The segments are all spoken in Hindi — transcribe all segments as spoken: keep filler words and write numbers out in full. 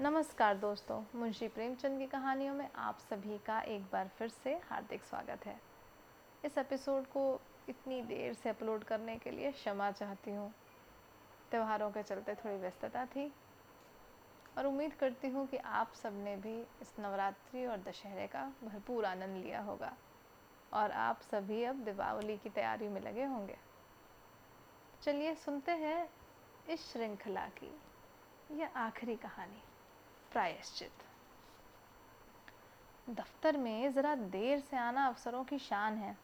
नमस्कार दोस्तों, मुंशी प्रेमचंद की कहानियों में आप सभी का एक बार फिर से हार्दिक स्वागत है। इस एपिसोड को इतनी देर से अपलोड करने के लिए क्षमा चाहती हूँ। त्योहारों के चलते थोड़ी व्यस्तता थी और उम्मीद करती हूँ कि आप सब ने भी इस नवरात्रि और दशहरे का भरपूर आनंद लिया होगा और आप सभी अब दीपावली की तैयारी में लगे होंगे। चलिए सुनते हैं इस श्रृंखला की यह आखिरी कहानी, प्रायश्चित। दफ्तर में ज़रा देर से आना अफसरों की शान है।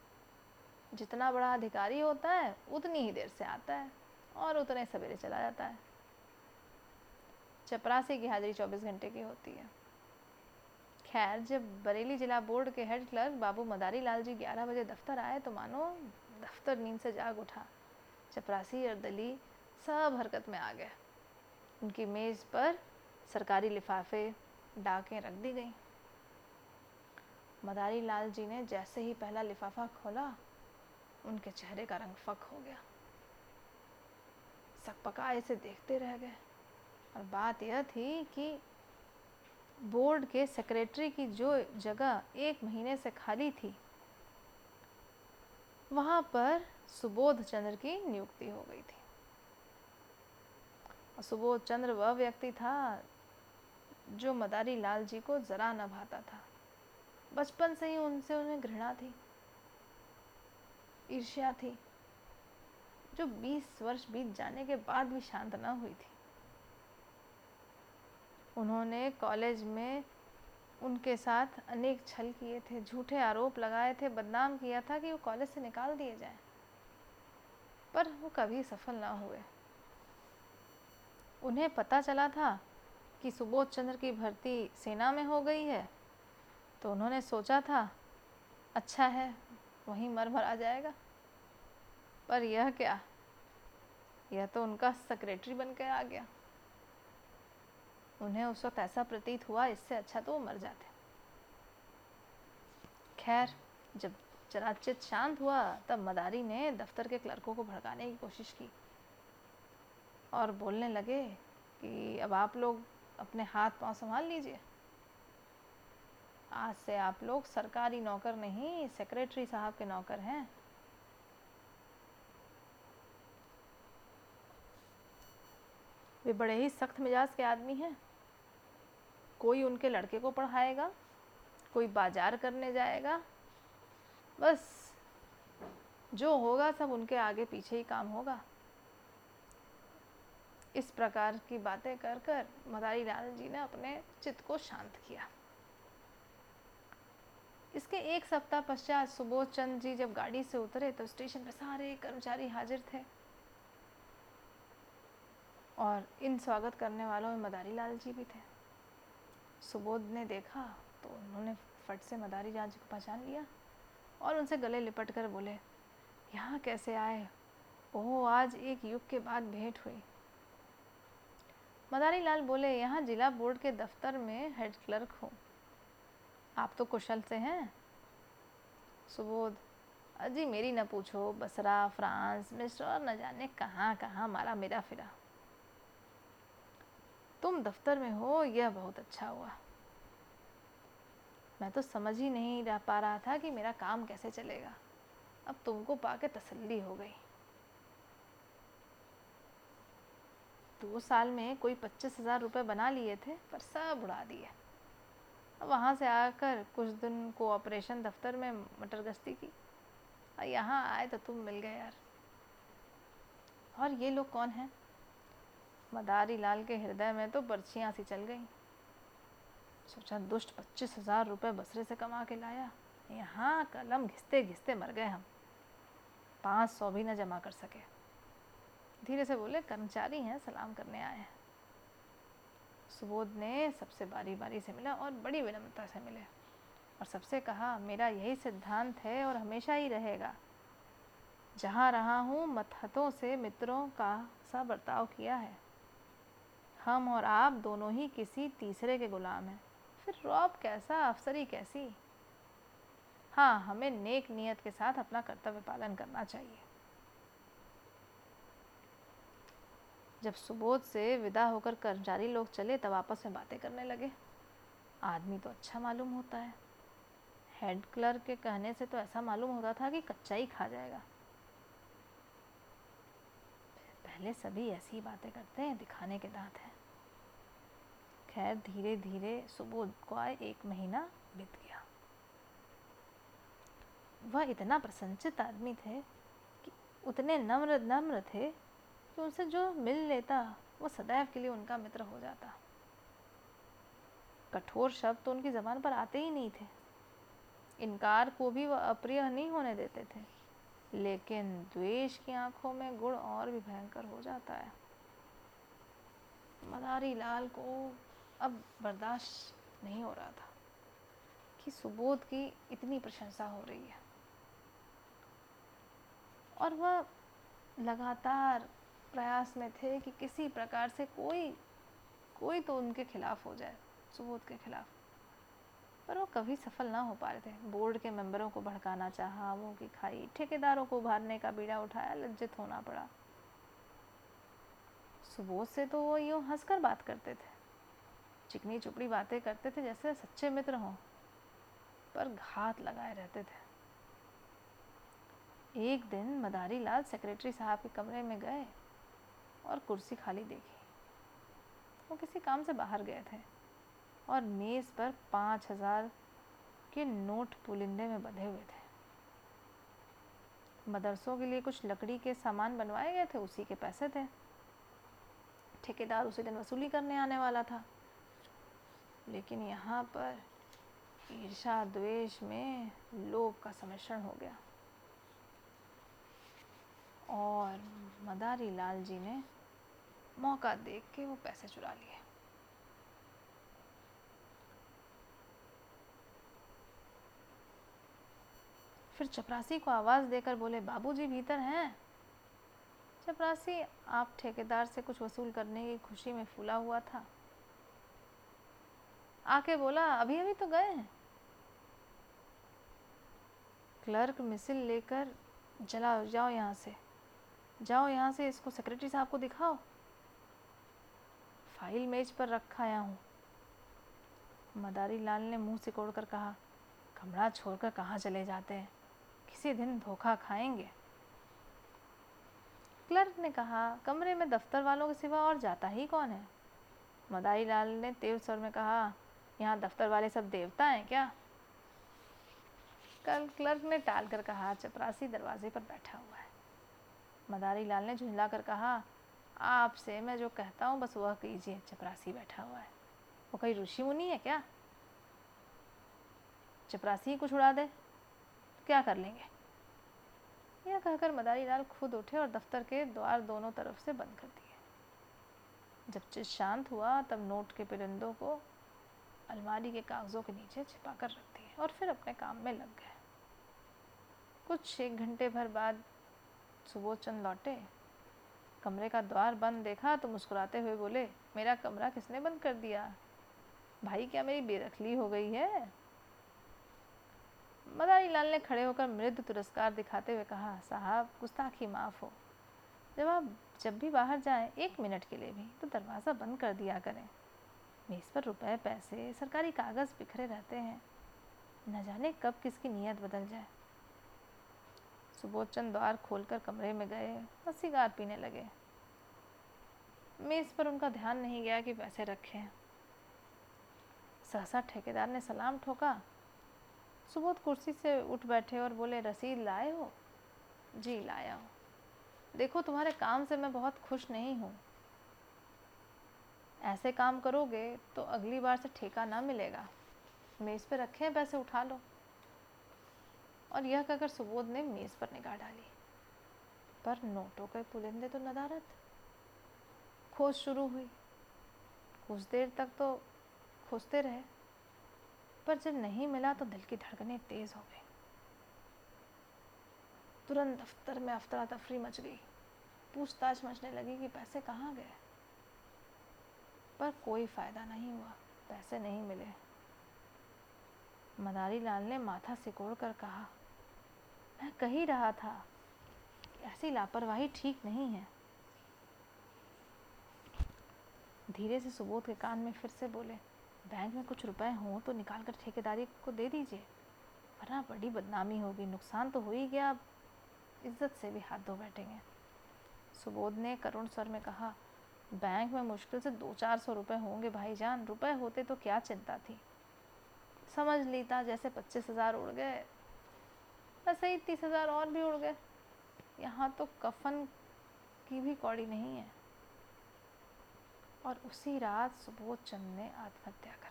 जितना बड़ा अधिकारी होता है उतनी ही देर से आता है और उतने सवेरे चला जाता है। चपरासी की हाजिरी चौबीस घंटे की होती है। खैर, जब बरेली जिला बोर्ड के हेड क्लर्क बाबू मदारीलाल जी ग्यारह बजे दफ्तर आए तो मानो दफ्तर नींद से जाग उठा। चपरासी और दली सब हरकत में आ गए। उनकी मेज़ पर सरकारी लिफाफे डाकें रख दी गईं। मदारीलाल जी ने जैसे ही पहला लिफाफा खोला, उनके चेहरे का रंग फक हो गया। सकपकाए से देखते रह गए। और बात यह थी कि बोर्ड के सेक्रेटरी की जो जगह एक महीने से खाली थी, वहाँ पर सुबोध चंद्र की नियुक्ति हो गई थी। सुबोध चंद्र वह व्यक्ति था जो मदारीलाल जी को जरा न भाता था। बचपन से ही उनसे उन्हें घृणा थी, ईर्ष्या थी, जो बीस वर्ष बीत जाने के बाद भी शांत न हुई थी। उन्होंने कॉलेज में उनके साथ अनेक छल किए थे, झूठे आरोप लगाए थे, बदनाम किया था कि वो कॉलेज से निकाल दिए जाएं, पर वो कभी सफल ना हुए। उन्हें पता चला था कि सुबोध चंद्र की भर्ती सेना में हो गई है, तो उन्होंने सोचा था अच्छा है, वहीं मर भरा जाएगा। पर यह क्या, यह तो उनका सेक्रेटरी बनकर आ गया। उन्हें उस वक्त ऐसा प्रतीत हुआ इससे अच्छा तो वो मर जाते। खैर, जब जरा चित शांत हुआ तब मदारी ने दफ्तर के क्लर्कों को भड़काने की कोशिश की और बोलने लगे कि अब आप लोग अपने हाथ पांव संभाल लीजिए। आज से आप लोग सरकारी नौकर नहीं, सेक्रेटरी साहब के नौकर हैं। वे बड़े ही सख्त मिजाज के आदमी हैं। कोई उनके लड़के को पढ़ाएगा, कोई बाजार करने जाएगा। बस जो होगा सब उनके आगे पीछे ही काम होगा। इस प्रकार की बातें कर कर मदारीलाल जी ने अपने चित्त को शांत किया। इसके एक सप्ताह पश्चात सुबोध चंद्र जी जब गाड़ी से उतरे तो स्टेशन पर सारे कर्मचारी हाजिर थे और इन स्वागत करने वालों में मदारीलाल जी भी थे। सुबोध ने देखा तो उन्होंने फट से मदारीलाल जी को पहचान लिया और उनसे गले लिपट कर बोले, यहाँ कैसे आए? ओह, आज एक युग के बाद भेंट हुई। मदारीलाल बोले, यहाँ जिला बोर्ड के दफ्तर में हेड क्लर्क हूँ। आप तो कुशल से हैं। सुबोध, अजी मेरी न पूछो, बसरा, फ्रांस, मिस्र और न जाने कहाँ कहाँ मारा मेरा फिरा। तुम दफ्तर में हो, यह बहुत अच्छा हुआ। मैं तो समझ ही नहीं रह पा रहा था कि मेरा काम कैसे चलेगा। अब तुमको पाके तसल्ली हो गई। दो साल में कोई पच्चीस हज़ार रुपये बना लिए थे, पर सब उड़ा दिए। वहाँ से आकर कुछ दिन को ऑपरेशन दफ्तर में मटर गश्ती की और यहाँ आए तो तुम मिल गए यार। और ये लोग कौन हैं? मदारीलाल के हृदय में तो पर्चियाँ सी चल गईं। सोचा दुष्ट पच्चीस हज़ार रुपये बसरे से कमा के लाया, यहाँ कलम घिसते घिसते मर गए। हम पाँच सौ भी न जमा कर सके। धीरे से बोले, कर्मचारी हैं, सलाम करने आए हैं। सुबोध ने सबसे बारी बारी से मिला और बड़ी विनम्रता से मिले और सबसे कहा, मेरा यही सिद्धांत है और हमेशा ही रहेगा। जहाँ रहा हूँ मतहतों से मित्रों का सा बर्ताव किया है। हम और आप दोनों ही किसी तीसरे के गुलाम हैं, फिर रौब कैसा, अफसरी कैसी। हाँ, हमें नेक नीयत के साथ अपना कर्तव्य पालन करना चाहिए। जब सुबोध से विदा होकर कर्मचारी लोग चले तब आपस में बातें करने लगे। आदमी तो अच्छा मालूम होता है। हेड क्लर्क के कहने से तो ऐसा मालूम होता था कि कच्चा ही खा जाएगा। पहले सभी ऐसी बातें करते हैं, दिखाने के दांत हैं। खैर धीरे धीरे सुबोध को आए एक महीना बीत गया। वह इतना प्रसन्नचित आदमी थे कि उतने नम्र नम्र थे कि उनसे जो मिल लेता वो सदैव के लिए उनका मित्र हो जाता। कठोर शब्द तो उनकी ज़बान पर आते ही नहीं थे। इनकार को भी वह अप्रिय नहीं होने देते थे, लेकिन द्वेष की आंखों में गुड़ और भी भयंकर हो जाता है। मदारीलाल को अब बर्दाश्त नहीं हो रहा था कि सुबोध की इतनी प्रशंसा हो रही है, और वह लगातार प्रयास में थे कि किसी प्रकार से कोई कोई तो उनके खिलाफ हो जाए, सुबोध के खिलाफ, पर वो कभी सफल ना हो पा रहे थे। बोर्ड के मेंबरों को भड़काना चाहा, मुँह की खाई, ठेकेदारों को उभारने का बीड़ा उठाया, लज्जित होना पड़ा। सुबोध से तो वो यूँ हंसकर बात करते थे, चिकनी चुपड़ी बातें करते थे जैसे सच्चे मित्र हों, पर घात लगाए रहते थे। एक दिन मदारीलाल सेक्रेटरी साहब के कमरे में गए और कुर्सी खाली देखी। वो किसी काम से बाहर गए थे और मेज़ पर पाँच हज़ार के नोट पुलिंदे में बंधे हुए थे। मदरसों के लिए कुछ लकड़ी के सामान बनवाए गए थे, उसी के पैसे थे। ठेकेदार उसी दिन वसूली करने आने वाला था, लेकिन यहाँ पर ईर्षा द्वेष में लोभ का सम्मिश्रण हो गया और मदारीलाल जी ने मौका देख के वो पैसे चुरा लिए। फिर चपरासी को आवाज़ देकर बोले, बाबूजी भीतर हैं। चपरासी आप ठेकेदार से कुछ वसूल करने की खुशी में फूला हुआ था, आके बोला, अभी अभी तो गए हैं। क्लर्क मिसिल लेकर चला, जाओ यहाँ से, जाओ यहाँ से, इसको सेक्रेटरी साहब को दिखाओ, फाइल मेज पर रखा आया हूँ। मदारीलाल ने मुंह सिकोड़ कर कहा, कमरा छोड़कर कहाँ चले जाते हैं, किसी दिन धोखा खाएंगे। क्लर्क ने कहा, कमरे में दफ्तर वालों के सिवा और जाता ही कौन है। मदारीलाल ने तेज स्वर में कहा, यहाँ दफ्तर वाले सब देवता हैं क्या। कल क्लर्क ने टाल कर कहा, चपरासी दरवाजे पर बैठा हुआ है। मदारीलाल ने झुंझला कर कहा, आपसे मैं जो कहता हूँ बस वह कीजिए, चपरासी बैठा हुआ है, वो कहीं ऋषि मुनि है क्या। चपरासी को छुड़ा दे क्या कर लेंगे। यह कहकर मदारीलाल खुद उठे और दफ्तर के द्वार दोनों तरफ से बंद कर दिए। जब चित शांत हुआ तब नोट के पुलिंदों को अलमारी के कागज़ों के नीचे छिपा कर रख दिए और फिर अपने काम में लग गए। कुछ एक घंटे भर बाद सुबोध चंद लौटे। कमरे का द्वार बंद देखा तो मुस्कुराते हुए बोले, मेरा कमरा किसने बंद कर दिया भाई, क्या मेरी बेदखली हो गई है। मदारीलाल ने खड़े होकर मृदु तिरस्कार दिखाते हुए कहा, साहब गुस्ताखी माफ़ हो, जब आप जब भी बाहर जाएं एक मिनट के लिए भी तो दरवाज़ा बंद कर दिया करें। मेज़ पर रुपए, पैसे, सरकारी कागज़ बिखरे रहते हैं, न जाने कब किसकी नीयत बदल जाए। सुबोध चंद द्वार खोलकर कमरे में गए और सिगार पीने लगे। मेज़ पर उनका ध्यान नहीं गया कि पैसे रखे। सहसा ठेकेदार ने सलाम ठोका। सुबोध कुर्सी से उठ बैठे और बोले, रसीद लाए हो। जी लाया हो। देखो तुम्हारे काम से मैं बहुत खुश नहीं हूँ, ऐसे काम करोगे तो अगली बार से ठेका ना मिलेगा। मेज़ पर रखे हैं पैसे, उठा लो। और यह कहकर सुबोध ने मेज़ पर निगाह डाली, पर नोटों के पुलिंदे तो नदारत। खोज शुरू हुई। कुछ देर तक तो खोजते रहे, पर जब नहीं मिला तो दिल की धड़कनें तेज हो गई। तुरंत दफ्तर में अफरा तफरी मच गई। पूछताछ मचने लगी कि पैसे कहाँ गए, पर कोई फायदा नहीं हुआ, पैसे नहीं मिले। मदारीलाल ने माथा सिकोड़ कर कहा, मैं कह ही रहा था कि ऐसी लापरवाही ठीक नहीं है। धीरे से सुबोध के कान में फिर से बोले, बैंक में कुछ रुपए हों तो निकाल कर ठेकेदारी को दे दीजिए, वरना बड़ी बदनामी होगी। नुकसान तो हो ही गया, अब इज्जत से भी हाथ धो बैठेंगे। सुबोध ने करुण स्वर में कहा, बैंक में मुश्किल से दो चार सौ रुपये होंगे भाईजान, रुपए होते तो क्या चिंता थी, समझ लीता जैसे पच्चीस हज़ार उड़ गए, वैसे ही तीस हज़ार और भी उड़ गए। यहाँ तो कफन की भी कौड़ी नहीं है। और उसी रात सुबोध चंद्र ने आत्महत्या कर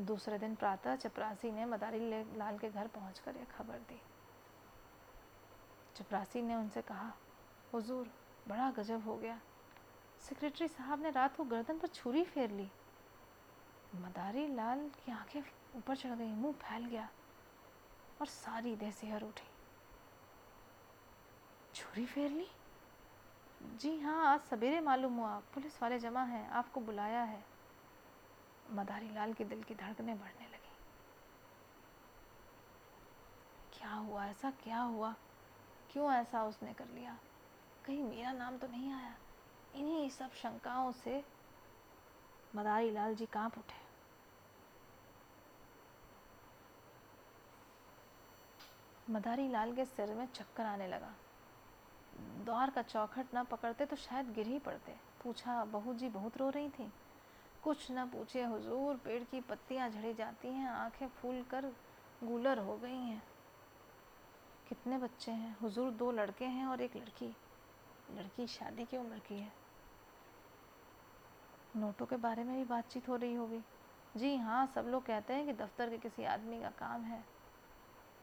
ली। दूसरे दिन प्रातः चपरासी ने मदारीलाल के घर पहुंचकर यह खबर दी। चपरासी ने उनसे कहा, हुजूर बड़ा गजब हो गया, सेक्रेटरी साहब ने रात को गर्दन पर छुरी फेर ली। मदारीलाल की आंखें ऊपर चढ़ गई, मुंह फैल गया और सारी देह सिहर उठी। छुरी फेर ली? जी हाँ, आज सवेरे मालूम हुआ, पुलिस वाले जमा हैं, आपको बुलाया है। मदारीलाल के दिल की धड़कनें बढ़ने लगी। क्या हुआ, ऐसा क्या हुआ, क्यों ऐसा उसने कर लिया, कहीं मेरा नाम तो नहीं आया। इन्हीं सब शंकाओं से मदारीलाल जी कांप उठे। मदारीलाल के सिर में चक्कर आने लगा। द्वार का चौखट ना पकड़ते तो शायद गिर ही पड़ते। पूछा, बहू जी बहुत रो रही थी। कुछ ना पूछे हुजूर, पेड़ की पत्तियां झड़ी जाती हैं, आंखें फूल कर गूलर हो गई हैं। कितने बच्चे हैं हुजूर? दो लड़के हैं और एक लड़की। लड़की शादी की उम्र की है। नोटों के बारे में भी बातचीत हो रही होगी। जी हाँ, सब लोग कहते हैं कि दफ्तर के किसी आदमी का काम है।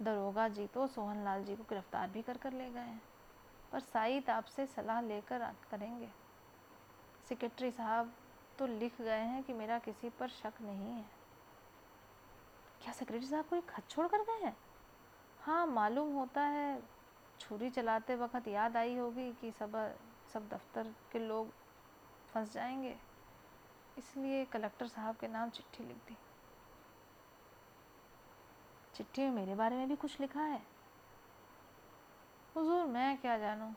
दरोगा जी तो सोहनलाल जी को गिरफ्तार भी कर कर ले गए हैं, पर साईद आपसे सलाह लेकर करेंगे। सेक्रेटरी साहब तो लिख गए हैं कि मेरा किसी पर शक नहीं है। क्या सेक्रेटरी साहब कोई खत छोड़ कर गए हैं? हाँ, मालूम होता है छुरी चलाते वक्त याद आई होगी कि सब सब दफ्तर के लोग फंस जाएंगे, इसलिए कलेक्टर साहब के नाम चिट्ठी लिख दी। चिट्ठी में मेरे बारे में भी कुछ लिखा है? हुजूर मैं क्या जानूं,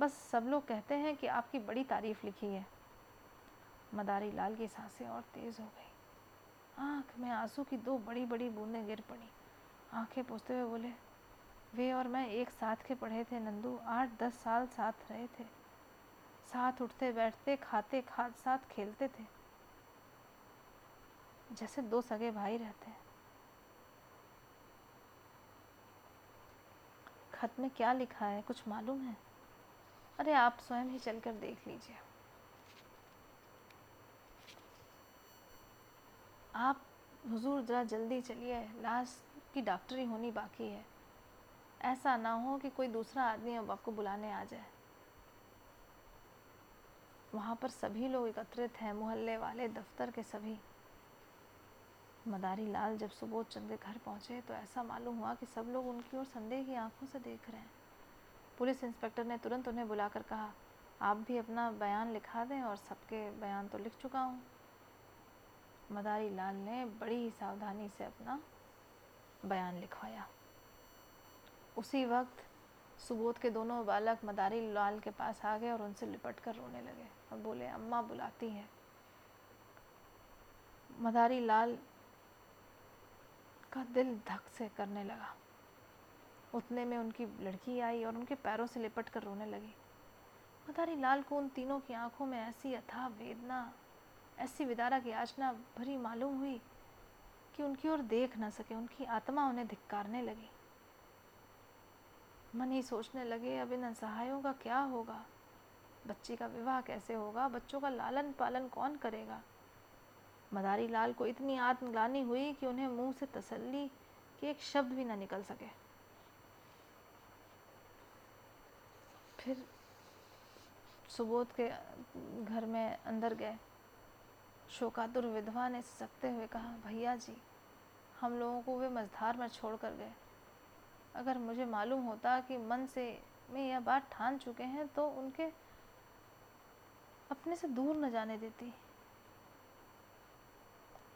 बस सब लोग कहते हैं कि आपकी बड़ी तारीफ लिखी है। मदारीलाल की सांसें और तेज़ हो गई। आंख में आंसू की दो बड़ी बड़ी बूंदें गिर पड़ी। आंखें पोंछते हुए बोले, वे और मैं एक साथ के पढ़े थे नंदू, आठ दस साल साथ रहे थे, साथ उठते बैठते खाते खाद साथ खेलते थे, जैसे दो सगे भाई रहते हैं। खत में क्या लिखा है कुछ मालूम है? अरे आप स्वयं ही चलकर देख लीजिए। आप हुजूर जरा जल्दी चलिए, लाश की डॉक्टरी होनी बाकी है, ऐसा ना हो कि कोई दूसरा आदमी अब आपको बुलाने आ जाए। वहाँ पर सभी लोग एकत्रित हैं, मोहल्ले वाले, दफ्तर के सभी। मदारीलाल जब सुबोध चंद्र के घर पहुँचे तो ऐसा मालूम हुआ कि सब लोग उनकी ओर संदेह की आंखों से देख रहे हैं। पुलिस इंस्पेक्टर ने तुरंत उन्हें बुलाकर कहा, आप भी अपना बयान लिखा दें, और सबके बयान तो लिख चुका हूँ। मदारीलाल ने बड़ी सावधानी से अपना बयान लिखवाया। उसी वक्त सुबोध के दोनों बालक मदारीलाल के पास आ गए और उनसे लिपट कर रोने लगे और बोले, अम्मा बुलाती है। मदारीलाल का दिल धक से करने लगा। उतने में उनकी लड़की आई और उनके पैरों से लिपट कर रोने लगी। मदारीलाल को उन तीनों की आंखों में ऐसी अथाह वेदना, ऐसी विदारा की याचना भरी मालूम हुई कि उनकी ओर देख न सके। उनकी आत्मा उन्हें धिक्कारने लगी। मन ही सोचने लगे, अब इन असहायों का क्या होगा, बच्ची का विवाह कैसे होगा, बच्चों का लालन पालन कौन करेगा। मदारीलाल को इतनी आत्मग्लानि हुई कि उन्हें मुंह से तसल्ली के एक शब्द भी ना निकल सके। फिर सुबोध के घर में अंदर गए। शोकातुर विधवा ने सकते हुए कहा, भैया जी हम लोगों को वे मझधार में छोड़ कर गए, अगर मुझे मालूम होता कि मन से मैं यह बात ठान चुके हैं तो उनके अपने से दूर न जाने देती।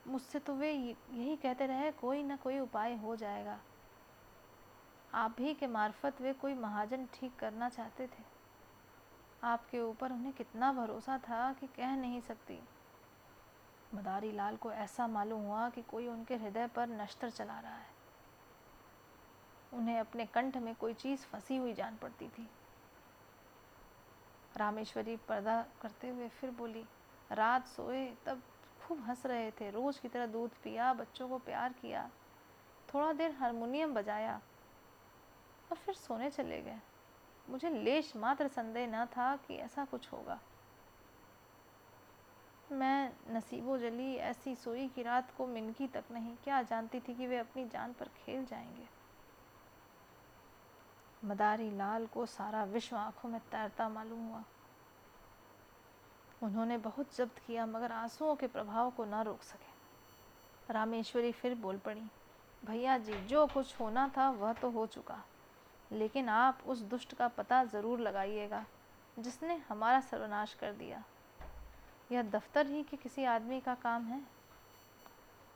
मुझसे तो वे यही कहते रहे, कोई ना कोई उपाय हो जाएगा। आप ही के मार्फत वे कोई महाजन ठीक करना चाहते थे, आपके ऊपर उन्हें कितना भरोसा था कि कह नहीं सकती। मदारीलाल को ऐसा मालूम हुआ कि कोई उनके हृदय पर नश्तर चला रहा है। उन्हें अपने कंठ में कोई चीज़ फंसी हुई जान पड़ती थी। रामेश्वरी पर्दा करते हुए फिर बोली, रात सोए तब खूब हंस रहे थे, रोज़ की तरह दूध पिया, बच्चों को प्यार किया, थोड़ा देर हारमोनियम बजाया और फिर सोने चले गए। मुझे लेश मात्र संदेह न था कि ऐसा कुछ होगा। मैं नसीबो जली ऐसी सोई की रात को मिनकी तक नहीं, क्या जानती थी कि वे अपनी जान पर खेल जाएंगे। मदारीलाल को सारा विश्व आंखों में तैरता मालूम हुआ। उन्होंने बहुत जब्त किया मगर आंसुओं के प्रभाव को ना रोक सके। रामेश्वरी फिर बोल पड़ी, भैया जी जो कुछ होना था वह तो हो चुका, लेकिन आप उस दुष्ट का पता ज़रूर लगाइएगा जिसने हमारा सर्वनाश कर दिया। यह दफ्तर ही कि किसी आदमी का काम है।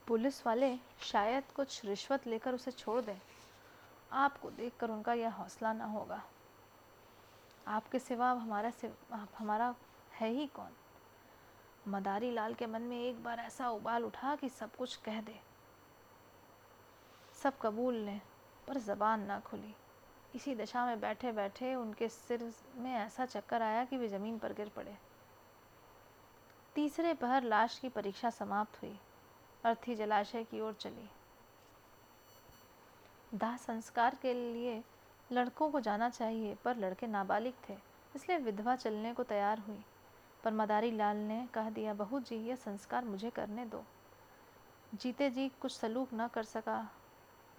पुलिस वाले शायद कुछ रिश्वत लेकर उसे छोड़ दें। आपको देखकर उनका यह हौसला ना होगा। आपके सिवा हमारा सिवा हमारा है ही कौन। मदारीलाल के मन में एक बार ऐसा उबाल उठा कि सब कुछ कह दे, सब कबूल लें, पर ज़बान ना खुली। इसी दशा में बैठे बैठे उनके सिर में ऐसा चक्कर आया कि वे ज़मीन पर गिर पड़े। तीसरे पहर लाश की परीक्षा समाप्त हुई। अर्थी जलाशय की ओर चली। दाह संस्कार के लिए लड़कों को जाना चाहिए पर लड़के नाबालिग थे, इसलिए विधवा चलने को तैयार हुई। पर मदारीलाल ने कह दिया, बहू जी यह संस्कार मुझे करने दो। जीते जी कुछ सलूक न कर सका,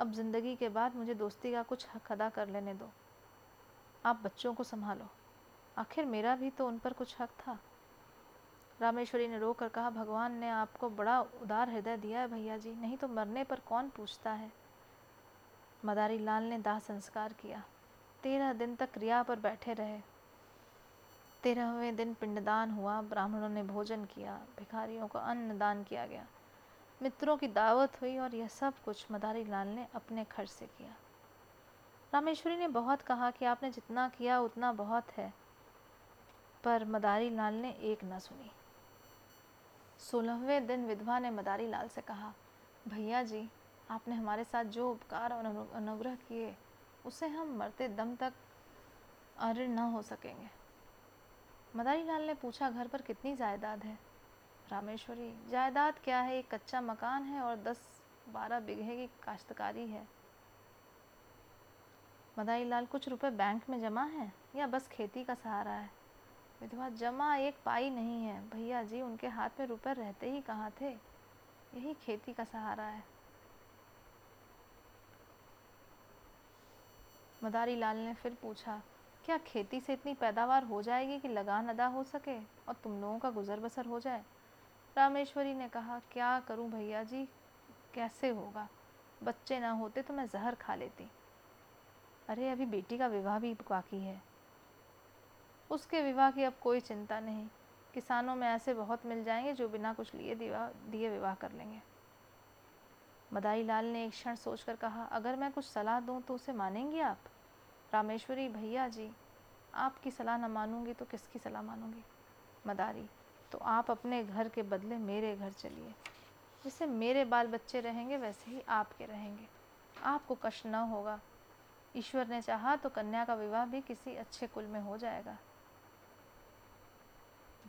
अब जिंदगी के बाद मुझे दोस्ती का कुछ हक अदा कर लेने दो। आप बच्चों को संभालो, आखिर मेरा भी तो उन पर कुछ हक था। रामेश्वरी ने रो कर कहा, भगवान ने आपको बड़ा उदार हृदय दिया है भैया जी, नहीं तो मरने पर कौन पूछता है। मदारीलाल ने दाह संस्कार किया। तेरह दिन तक क्रिया पर बैठे रहे। तेरहवें दिन पिंडदान हुआ। ब्राह्मणों ने भोजन किया, भिखारियों को अन्न दान किया गया, मित्रों की दावत हुई और यह सब कुछ मदारीलाल ने अपने खर्च से किया। रामेश्वरी ने बहुत कहा कि आपने जितना किया उतना बहुत है, पर मदारीलाल ने एक न सुनी। सोलहवें दिन विधवा ने मदारीलाल से कहा, भैया जी आपने हमारे साथ जो उपकार और अनुग्रह किए उसे हम मरते दम तक ऋण न हो सकेंगे। मदारीलाल ने पूछा, घर पर कितनी जायदाद है। रामेश्वरी, जायदाद क्या है, एक कच्चा मकान है और दस बारह बीघे की काश्तकारी है। मदारीलाल, कुछ रुपए बैंक में जमा है या बस खेती का सहारा है। विधवा, जमा एक पाई नहीं है भैया जी, उनके हाथ में रुपए रहते ही कहाँ थे, यही खेती का सहारा है। मदारीलाल ने फिर पूछा, क्या खेती से इतनी पैदावार हो जाएगी कि लगान अदा हो सके और तुम लोगों का गुजर बसर हो जाए। रामेश्वरी ने कहा, क्या करूं भैया जी, कैसे होगा, बच्चे ना होते तो मैं जहर खा लेती। अरे अभी बेटी का विवाह भी बाकी है, उसके विवाह की अब कोई चिंता नहीं। किसानों में ऐसे बहुत मिल जाएंगे जो बिना कुछ लिए दिए विवाह कर लेंगे। मदारीलाल ने एक क्षण सोचकर कहा, अगर मैं कुछ सलाह दूं तो उसे मानेंगी आप। रामेश्वरी, भैया जी आपकी सलाह ना मानूंगी तो किसकी सलाह मानूंगी। मदारी, तो आप अपने घर के बदले मेरे घर चलिए, जैसे मेरे बाल बच्चे रहेंगे वैसे ही आपके रहेंगे, आपको कष्ट न होगा। ईश्वर ने चाहा तो कन्या का विवाह भी किसी अच्छे कुल में हो जाएगा।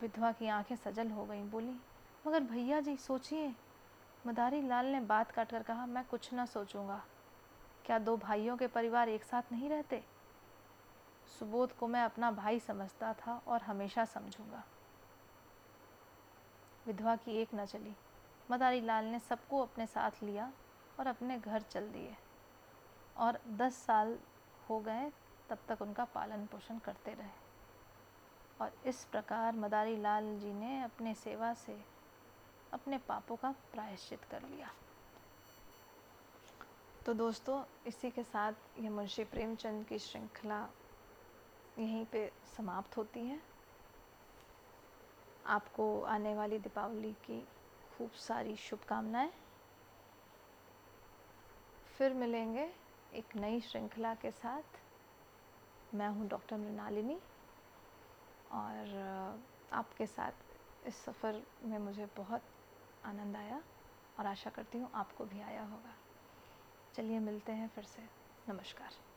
विधवा की आंखें सजल हो गईं। बोली, मगर भैया जी सोचिए। मदारीलाल ने बात काट कर कहा, मैं कुछ न सोचूंगा। क्या दो भाइयों के परिवार एक साथ नहीं रहते। सुबोध को मैं अपना भाई समझता था और हमेशा समझूंगा। विधवा की एक न चली। मदारीलाल ने सबको अपने साथ लिया और अपने घर चल दिए और दस साल हो गए तब तक उनका पालन पोषण करते रहे। और इस प्रकार मदारीलाल जी ने अपने सेवा से अपने पापों का प्रायश्चित कर लिया। तो दोस्तों, इसी के साथ ये मुंशी प्रेमचंद की श्रृंखला यहीं पे समाप्त होती है। आपको आने वाली दीपावली की खूब सारी शुभकामनाएं। फिर मिलेंगे एक नई श्रृंखला के साथ। मैं हूँ डॉक्टर मृणालिनी और आपके साथ इस सफ़र में मुझे बहुत आनंद आया और आशा करती हूँ आपको भी आया होगा। चलिए मिलते हैं फिर से। नमस्कार।